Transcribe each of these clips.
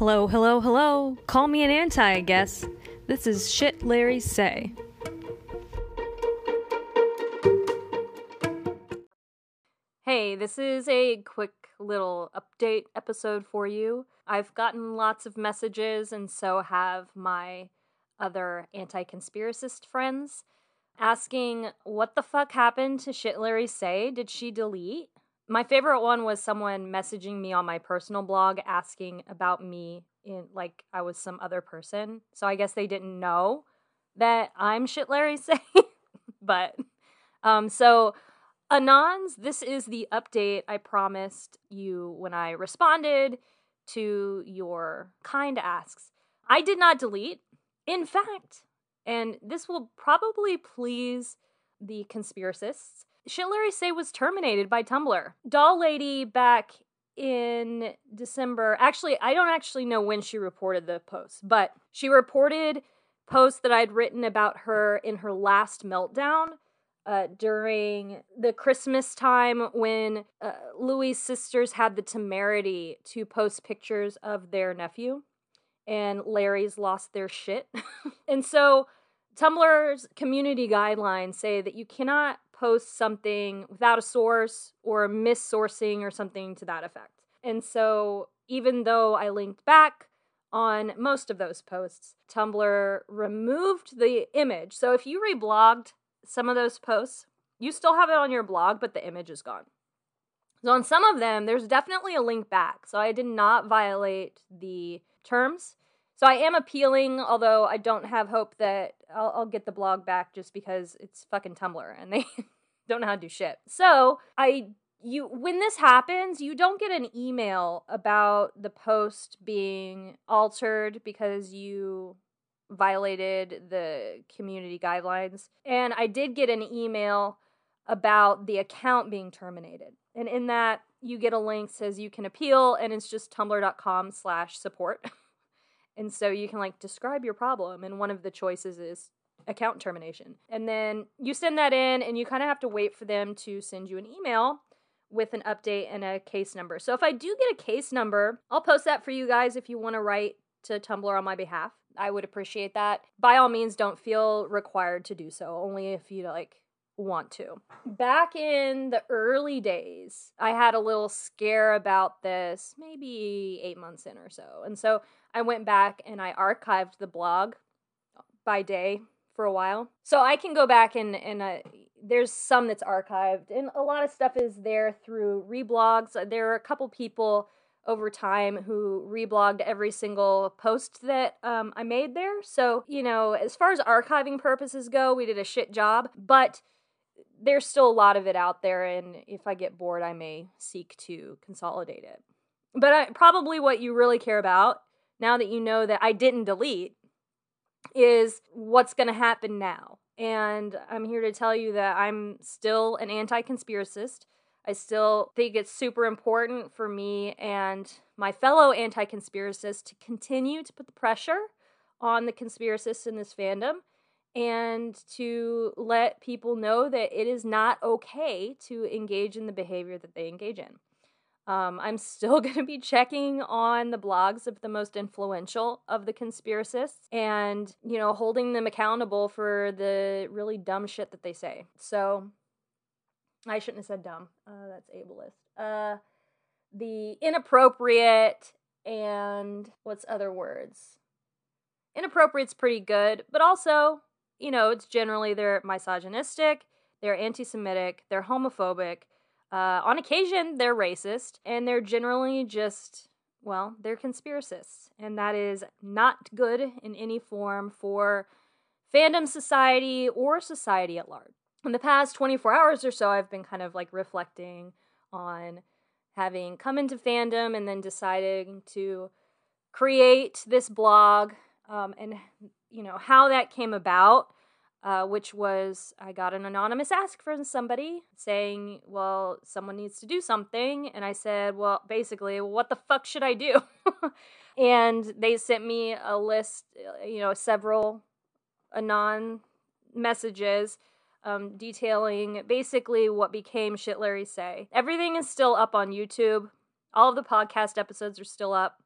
Hello, hello, hello. Call me an anti, I guess. This is Shit Larry Say. Hey, this is a quick little update episode for you. I've gotten lots of messages, and so have my other anti-conspiracist friends, asking what the fuck happened to Shit Larry Say? Did she delete? My favorite one was someone messaging me on my personal blog asking about me in like I was some other person. So I guess they didn't know that I'm Shit Larry Say. But so Anons, this is the update I promised you when I responded to your kind asks. I did not delete. In fact, and this will probably please the conspiracists, Shit Larry Say was terminated by Tumblr. Doll Lady back in December, actually, I don't actually know when she reported the post, but she reported posts that I'd written about her in her last meltdown during the Christmas time when Louis' sisters had the temerity to post pictures of their nephew. And Larry's lost their shit. And so Tumblr's community guidelines say that you cannot post something without a source or missourcing or something to that effect. And so even though I linked back on most of those posts, Tumblr removed the image. So if you reblogged some of those posts, you still have it on your blog, but the image is gone. So on some of them, there's definitely a link back. So I did not violate the terms. So I am appealing, although I don't have hope that I'll get the blog back just because it's fucking Tumblr and they don't know how to do shit. So when this happens, you don't get an email about the post being altered because you violated the community guidelines. And I did get an email about the account being terminated. And in that, you get a link that says you can appeal, and it's just tumblr.com/support. And so you can, like, describe your problem, and one of the choices is account termination. And then you send that in, and you kind of have to wait for them to send you an email with an update and a case number. So if I do get a case number, I'll post that for you guys if you want to write to Tumblr on my behalf. I would appreciate that. By all means, don't feel required to do so, only if you, like, want to. Back in the early days, I had a little scare about this, maybe 8 months in or so. And so I went back and I archived the blog by day for a while. So I can go back and there's some that's archived, and a lot of stuff is there through reblogs. There are a couple people over time who reblogged every single post that I made there. So, you know, as far as archiving purposes go, we did a shit job, but there's still a lot of it out there, and if I get bored, I may seek to consolidate it. But probably what you really care about, now that you know that I didn't delete, is what's going to happen now. And I'm here to tell you that I'm still an anti-conspiracist. I still think it's super important for me and my fellow anti-conspiracists to continue to put the pressure on the conspiracists in this fandom, and to let people know that it is not okay to engage in the behavior that they engage in. I'm still going to be checking on the blogs of the most influential of the conspiracists and, you know, holding them accountable for the really dumb shit that they say. So, I shouldn't have said dumb. That's ableist. The inappropriate and what's other words? Inappropriate's pretty good, but also, you know, it's generally they're misogynistic, they're anti-Semitic, they're homophobic. On occasion, they're racist, and they're generally just, well, they're conspiracists. And that is not good in any form for fandom society or society at large. In the past 24 hours or so, I've been kind of like reflecting on having come into fandom and then deciding to create this blog, and, you know, how that came about, which was I got an anonymous ask from somebody saying, well, someone needs to do something. And I said, well, basically, what the fuck should I do? And they sent me a list, you know, several anon messages detailing basically what became Shit Larry Say. Everything is still up on YouTube. All of the podcast episodes are still up.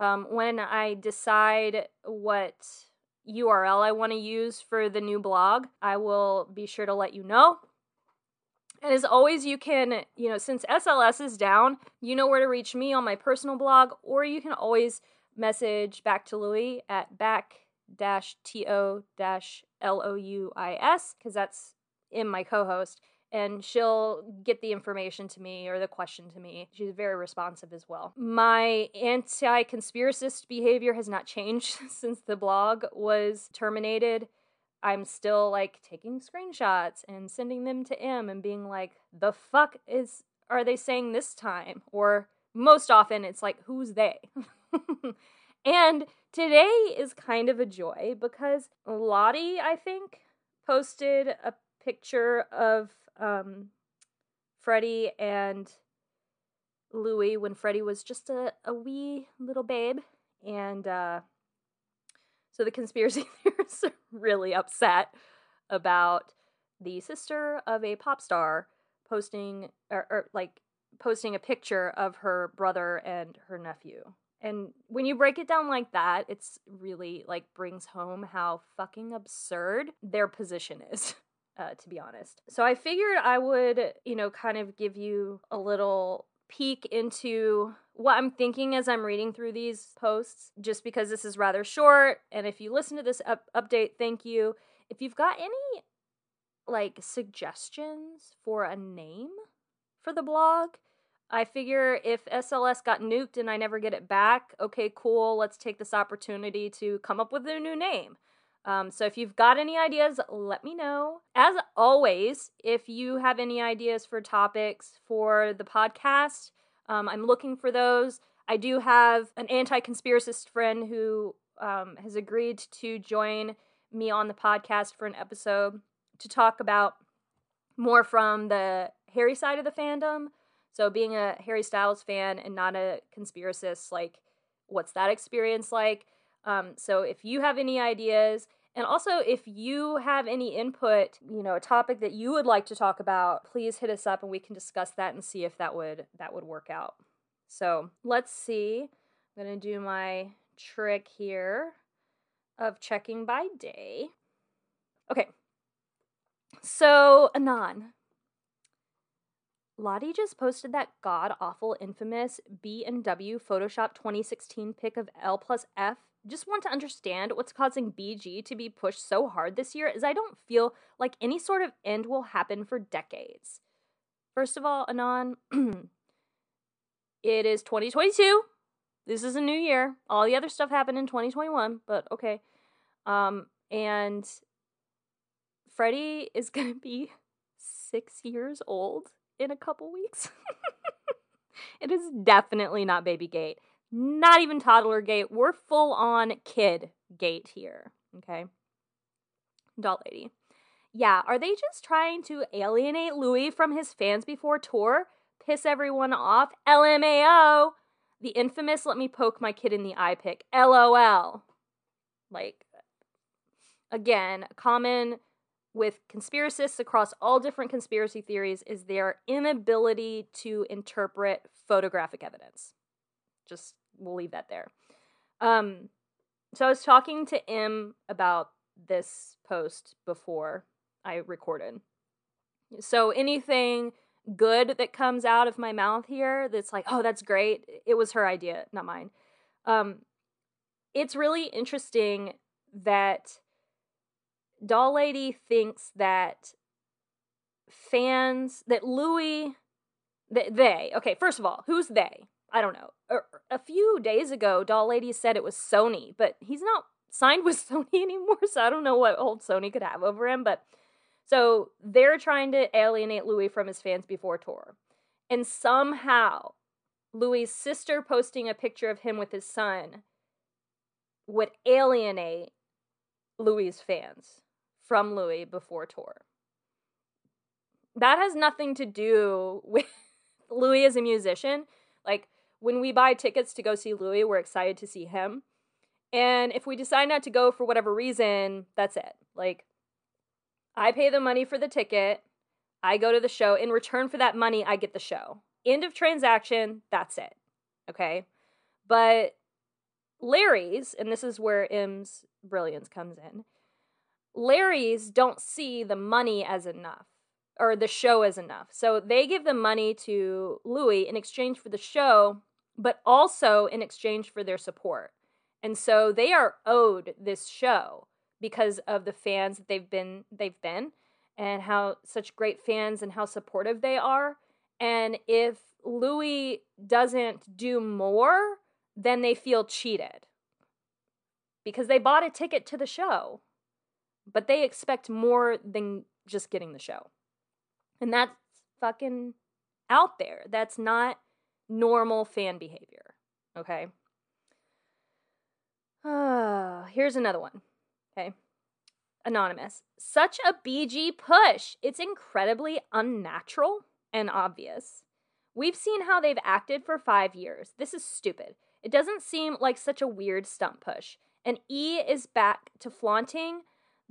When I decide what URL I want to use for the new blog, I will be sure to let you know. And as always, you can, since SLS is down, you know where to reach me on my personal blog, or you can always message Back to Louie at back-to-louis, because that's Em, my co-host, and she'll get the information to me or the question to me. She's very responsive as well. My anti-conspiracist behavior has not changed since the blog was terminated. I'm still, taking screenshots and sending them to Em and being like, the fuck are they saying this time? Or most often, it's like, who's they? And today is kind of a joy because Lottie, I think, posted a picture of Freddie and Louis when Freddie was just a wee little babe. And so the conspiracy theorists are really upset about the sister of a pop star posting posting a picture of her brother and her nephew. And when you break it down like that, it's really brings home how fucking absurd their position is, to be honest. So I figured I would, kind of give you a little peek into what I'm thinking as I'm reading through these posts, just because this is rather short. And if you listen to this update, thank you. If you've got any suggestions for a name for the blog, I figure if SLS got nuked and I never get it back, okay, cool, let's take this opportunity to come up with a new name. So if you've got any ideas, let me know. As always, if you have any ideas for topics for the podcast, I'm looking for those. I do have an anti-conspiracist friend who has agreed to join me on the podcast for an episode to talk about more from the Harry side of the fandom. So being a Harry Styles fan and not a conspiracist, what's that experience like? So if you have any ideas, and also if you have any input, a topic that you would like to talk about, please hit us up and we can discuss that and see if that would work out. So let's see. I'm going to do my trick here of checking by day. Okay. So Anon. Lottie just posted that god-awful, infamous B&W Photoshop 2016 pic of L+F. Just want to understand what's causing BG to be pushed so hard this year, as I don't feel like any sort of end will happen for decades. First of all, Anon, it is 2022. This is a new year. All the other stuff happened in 2021, but okay. And Freddie is going to be 6 years old in a couple weeks. It is definitely not baby gate. Not even toddler gate. We're full on kid gate here. Okay. Doll Lady. Yeah, are they just trying to alienate Louis from his fans before tour? Piss everyone off? LMAO. The infamous let me poke my kid in the eye pic. LOL. Again, common with conspiracists across all different conspiracy theories is their inability to interpret photographic evidence. Just, we'll leave that there. So I was talking to Em about this post before I recorded. So anything good that comes out of my mouth here that's oh, that's great, it was her idea, not mine. It's really interesting that Doll Lady thinks that fans, that Louis, that they, okay, first of all, who's they? I don't know. A few days ago, Doll Lady said it was Sony, but he's not signed with Sony anymore, so I don't know what old Sony could have over him, but so they're trying to alienate Louis from his fans before tour. And somehow, Louis' sister posting a picture of him with his son would alienate Louis' fans from Louis before tour. That has nothing to do with Louis as a musician. When we buy tickets to go see Louis, we're excited to see him. And if we decide not to go for whatever reason, that's it. I pay the money for the ticket. I go to the show. In return for that money, I get the show. End of transaction. That's it. Okay? But Larry's, and this is where M's brilliance comes in, Larry's don't see the money as enough, or the show as enough. So they give the money to Louis in exchange for the show, but also in exchange for their support. And so they are owed this show because of the fans that they've been, and how such great fans and how supportive they are. And if Louis doesn't do more, then they feel cheated because they bought a ticket to the show, but they expect more than just getting the show. And that's fucking out there. That's not normal fan behavior, okay? Here's another one, okay? Anonymous. Such a BG push. It's incredibly unnatural and obvious. We've seen how they've acted for 5 years. This is stupid. It doesn't seem like such a weird stunt push. And E is back to flaunting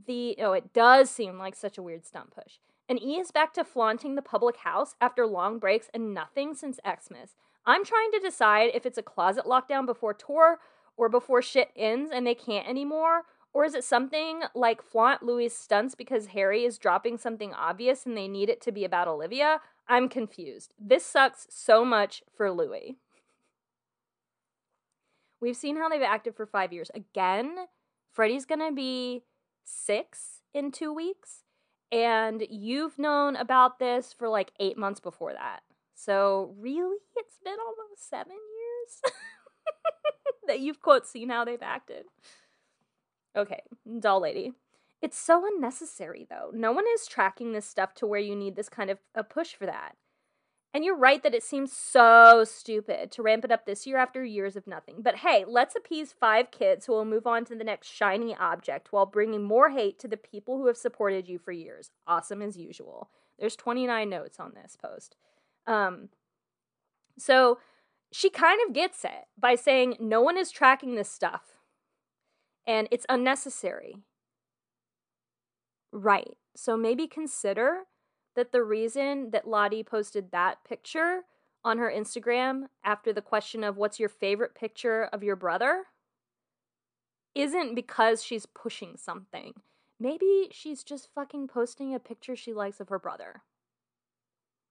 the... Oh, it does seem like such a weird stunt push. And E is back to flaunting the public house after long breaks and nothing since Xmas. I'm trying to decide if it's a closet lockdown before tour or before shit ends and they can't anymore, or is it something like flaunt Louis' stunts because Harry is dropping something obvious and they need it to be about Olivia? I'm confused. This sucks so much for Louis. We've seen how they've acted for 5 years. Again, Freddie's gonna be 6 in 2 weeks, and you've known about this for like 8 months before that. So really, it's been almost 7 years that you've, quote, seen how they've acted. Okay, Doll Lady. It's so unnecessary, though. No one is tracking this stuff to where you need this kind of a push for that. And you're right that it seems so stupid to ramp it up this year after years of nothing. But hey, let's appease 5 kids who will move on to the next shiny object while bringing more hate to the people who have supported you for years. Awesome as usual. There's 29 notes on this post. So she kind of gets it by saying no one is tracking this stuff and it's unnecessary. Right. So maybe consider that the reason that Lottie posted that picture on her Instagram after the question of what's your favorite picture of your brother isn't because she's pushing something. Maybe she's just fucking posting a picture she likes of her brother.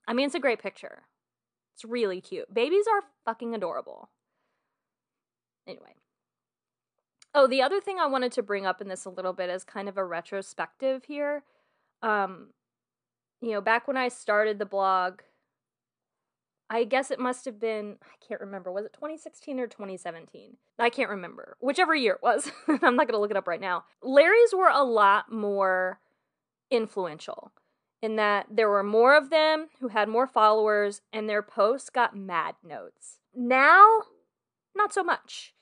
I mean, it's a great picture. It's really cute. Babies are fucking adorable. Anyway. Oh, the other thing I wanted to bring up in this a little bit is kind of a retrospective here. You know, back when I started the blog, I guess it must have been, I can't remember, was it 2016 or 2017? I can't remember. Whichever year it was. I'm not going to look it up right now. Larry's were a lot more influential in that there were more of them who had more followers and their posts got mad notes. Now, not so much.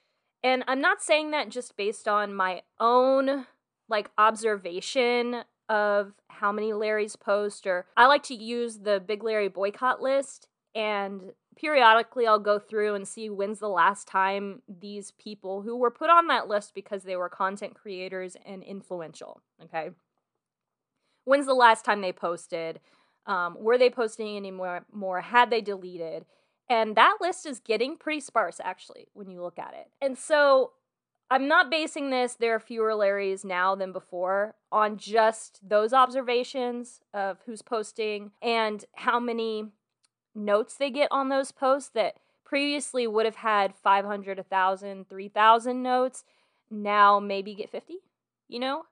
And I'm not saying that just based on my own, like, observation of how many Larry's post, or I like to use the Big Larry boycott list, and periodically I'll go through and see when's the last time these people who were put on that list because they were content creators and influential, okay? When's the last time they posted? Were they posting anymore? Had they deleted? And that list is getting pretty sparse, actually, when you look at it. And so I'm not basing this, there are fewer Larrys now than before, on just those observations of who's posting and how many notes they get on those posts that previously would have had 500, 1,000, 3,000 notes, now maybe get 50, you know?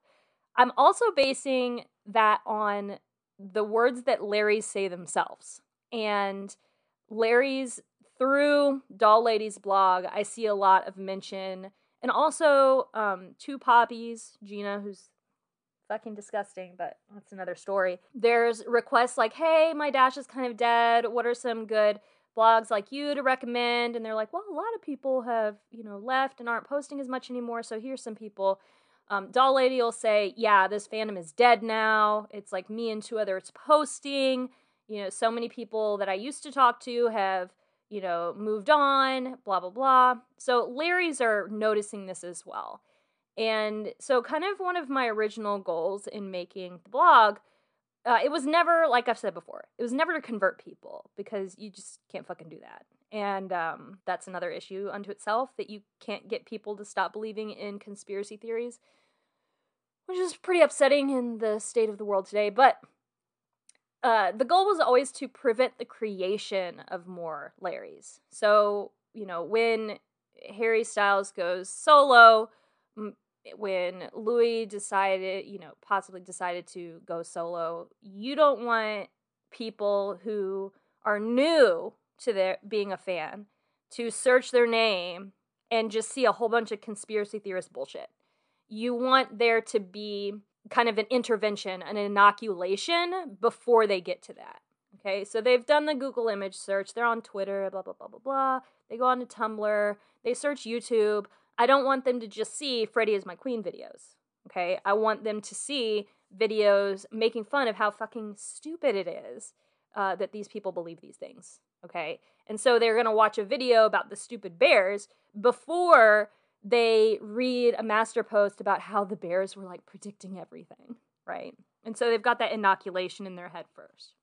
I'm also basing that on the words that Larrys say themselves. And Larry's, through Doll Lady's blog, I see a lot of mention, and also 2 Poppies, Gina, who's fucking disgusting, but that's another story. There's requests like, hey, my dash is kind of dead, what are some good blogs like you to recommend? And they're like, well, a lot of people have, you know, left and aren't posting as much anymore, so here's some people. Doll Lady will say, yeah, this fandom is dead now, it's like me and 2 others posting. You know, so many people that I used to talk to have, you know, moved on, blah, blah, blah. So Larry's are noticing this as well. And so kind of one of my original goals in making the blog, it was never, like I've said before, it was never to convert people because you just can't fucking do that. And that's another issue unto itself, that you can't get people to stop believing in conspiracy theories, which is pretty upsetting in the state of the world today. But the goal was always to prevent the creation of more Larrys. So, you know, when Harry Styles goes solo, when Louis decided, you know, possibly decided to go solo, you don't want people who are new to their being a fan to search their name and just see a whole bunch of conspiracy theorist bullshit. You want there to be kind of an intervention, an inoculation before they get to that. Okay, so they've done the Google image search. They're on Twitter, blah, blah, blah, blah, blah. They go on to Tumblr. They search YouTube. I don't want them to just see Freddie is my queen videos. Okay, I want them to see videos making fun of how fucking stupid it is that these people believe these things. Okay, and so they're going to watch a video about the stupid bears before they read a master post about how the bears were, like, predicting everything, right? And so they've got that inoculation in their head first.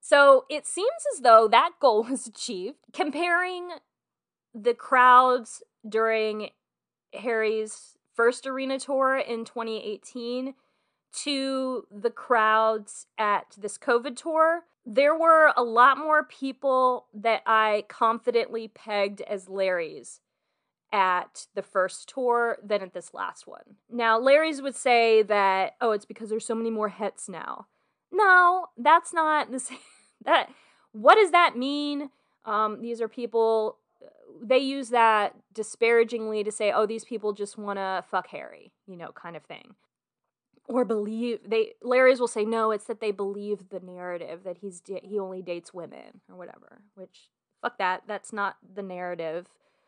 So it seems as though that goal was achieved. Comparing the crowds during Harry's first arena tour in 2018 to the crowds at this COVID tour, there were a lot more people that I confidently pegged as Larrys at the first tour than at this last one. Now, Larrys would say that, oh, it's because there's so many more hits now. No, that's not the same. What does that mean? These are people, they use that disparagingly to say, oh, these people just want to fuck Harry, you know, kind of thing. Or believe, Larrys will say, no, it's that they believe the narrative that he only dates women or whatever, which, fuck that, that's not the narrative.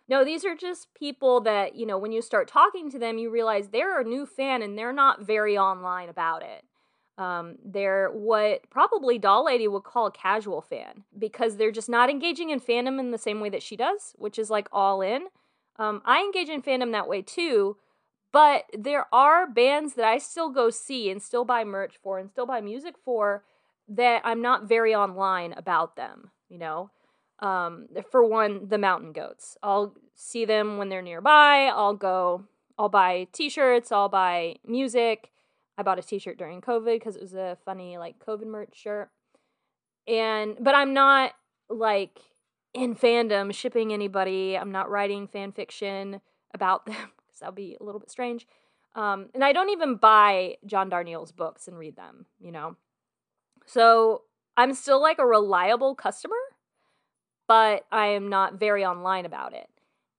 No, these are just people that, you know, when you start talking to them, you realize they're a new fan and they're not very online about it. They're what probably Doll Lady would call a casual fan, because they're just not engaging in fandom in the same way that she does, which is like all in. I engage in fandom that way too. But there are bands that I still go see and still buy merch for and still buy music for that I'm not very online about them, you know. For one, the Mountain Goats. I'll see them when they're nearby. I'll buy t-shirts, I'll buy music. I bought a t-shirt during COVID because it was a funny, like, COVID merch shirt. But I'm not, like, in fandom shipping anybody. I'm not writing fan fiction about them. That would be a little bit strange. And I don't even buy John Darnielle's books and read them, you know. So I'm still like a reliable customer, but I am not very online about it.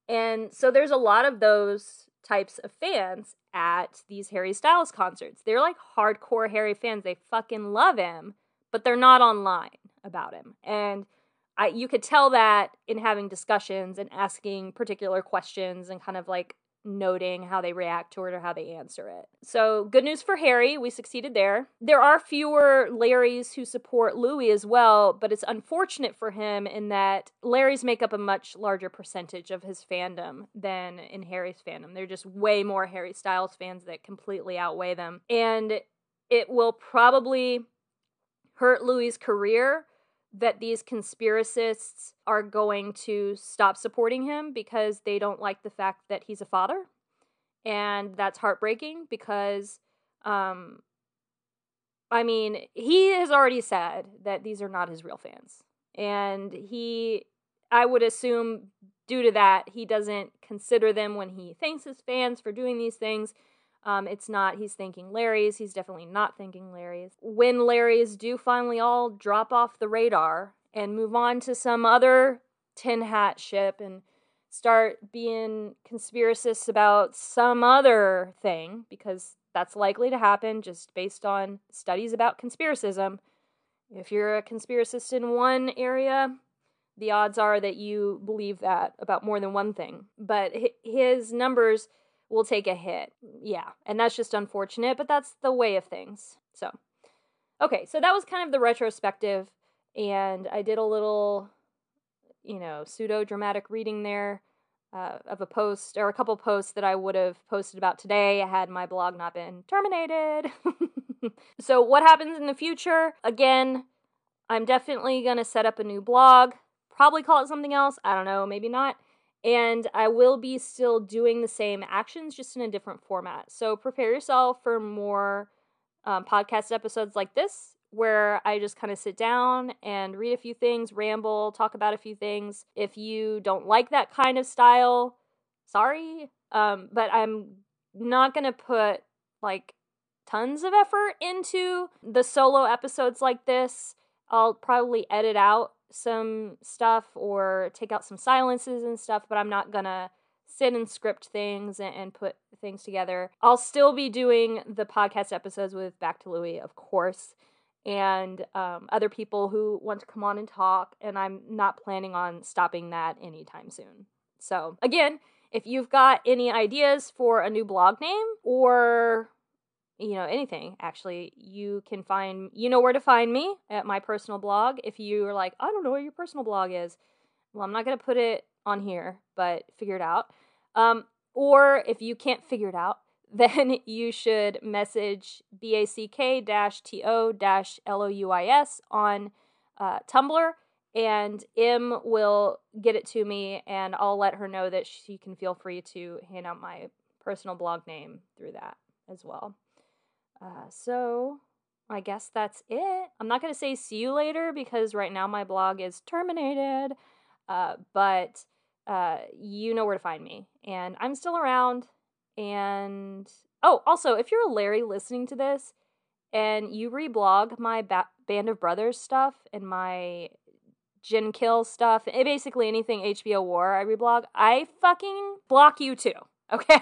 And so there's a lot of those types of fans at these Harry Styles concerts. They're like hardcore Harry fans. They fucking love him, but they're not online about him. And you could tell that in having discussions and asking particular questions and kind of like noting how they react to it or how they answer it. So good news for Harry, we succeeded there. There are fewer Larrys who support Louis as well, but it's unfortunate for him in that Larrys make up a much larger percentage of his fandom than in Harry's fandom. There are just way more Harry Styles fans that completely outweigh them. And it will probably hurt Louis's career that these conspiracists are going to stop supporting him because they don't like the fact that he's a father. And that's heartbreaking because, I mean, he has already said that these are not his real fans. And I would assume due to that, he doesn't consider them when he thanks his fans for doing these things. It's not, he's thanking Larrys. He's definitely not thanking Larrys. When Larrys do finally all drop off the radar and move on to some other tin hat ship and start being conspiracists about some other thing, because that's likely to happen just based on studies about conspiracism. If you're a conspiracist in one area, the odds are that you believe that about more than one thing. But his numbers will take a hit. Yeah, and that's just unfortunate, but that's the way of things. So, okay, so that was kind of the retrospective, and I did a little, you know, pseudo-dramatic reading there of a post, or a couple posts that I would have posted about today had my blog not been terminated. So what happens in the future? Again, I'm definitely going to set up a new blog, probably call it something else. I don't know, maybe not. And I will be still doing the same actions, just in a different format. So prepare yourself for more podcast episodes like this, where I just kind of sit down and read a few things, ramble, talk about a few things. If you don't like that kind of style, sorry. But I'm not going to put like tons of effort into the solo episodes like this. I'll probably edit out some stuff or take out some silences and stuff, but I'm not going to sit and script things and put things together. I'll still be doing the podcast episodes with Back to Louie, of course, and other people who want to come on and talk, and I'm not planning on stopping that anytime soon. So again, if you've got any ideas for a new blog name or, you know, anything, actually, you can find, you know where to find me at my personal blog. If you're like, I don't know where your personal blog is, well, I'm not going to put it on here, but figure it out. Or if you can't figure it out, then you should message back-to-louis on Tumblr, and Em will get it to me, and I'll let her know that she can feel free to hand out my personal blog name through that as well. So I guess that's it. I'm not going to say see you later because right now my blog is terminated, but you know where to find me, and I'm still around. And, oh, also, if you're a Larry listening to this and you reblog my Band of Brothers stuff and my Gin Kill stuff, basically anything HBO War I reblog, I fucking block you too, okay?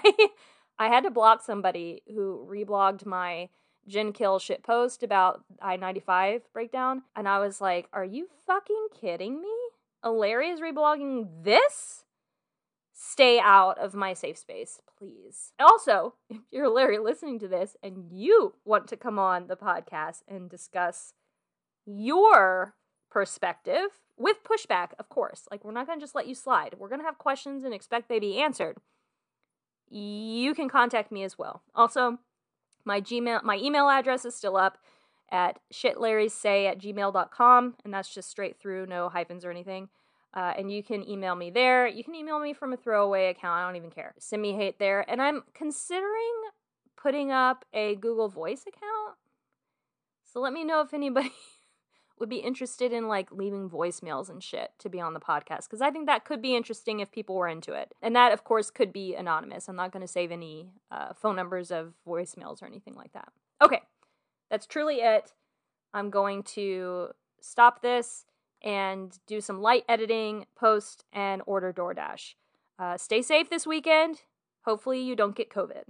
I had to block somebody who reblogged my Gin Kill shit post about I-95 breakdown, and I was like, are you fucking kidding me? A Larry is reblogging this? Stay out of my safe space, please. Also, if you're Larry listening to this and you want to come on the podcast and discuss your perspective with pushback, of course. Like, we're not going to just let you slide. We're going to have questions and expect they be answered. You can contact me as well. Also, my email address is still up at shitlarrysay@gmail.com, and that's just straight through, no hyphens or anything. And you can email me there. You can email me from a throwaway account. I don't even care. Send me hate there. And I'm considering putting up a Google Voice account. So let me know if anybody would be interested in like leaving voicemails and shit to be on the podcast. Because I think that could be interesting if people were into it. And that, of course, could be anonymous. I'm not going to save any phone numbers of voicemails or anything like that. Okay. That's truly it. I'm going to stop this and do some light editing, post, and order DoorDash. Stay safe this weekend. Hopefully you don't get COVID.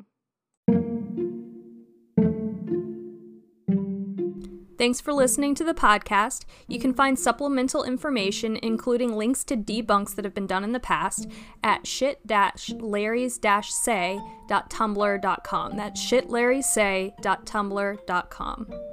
Thanks for listening to the podcast. You can find supplemental information, including links to debunks that have been done in the past, at shit-larrys-say.tumblr.com. That's shitlarrysay.tumblr.com.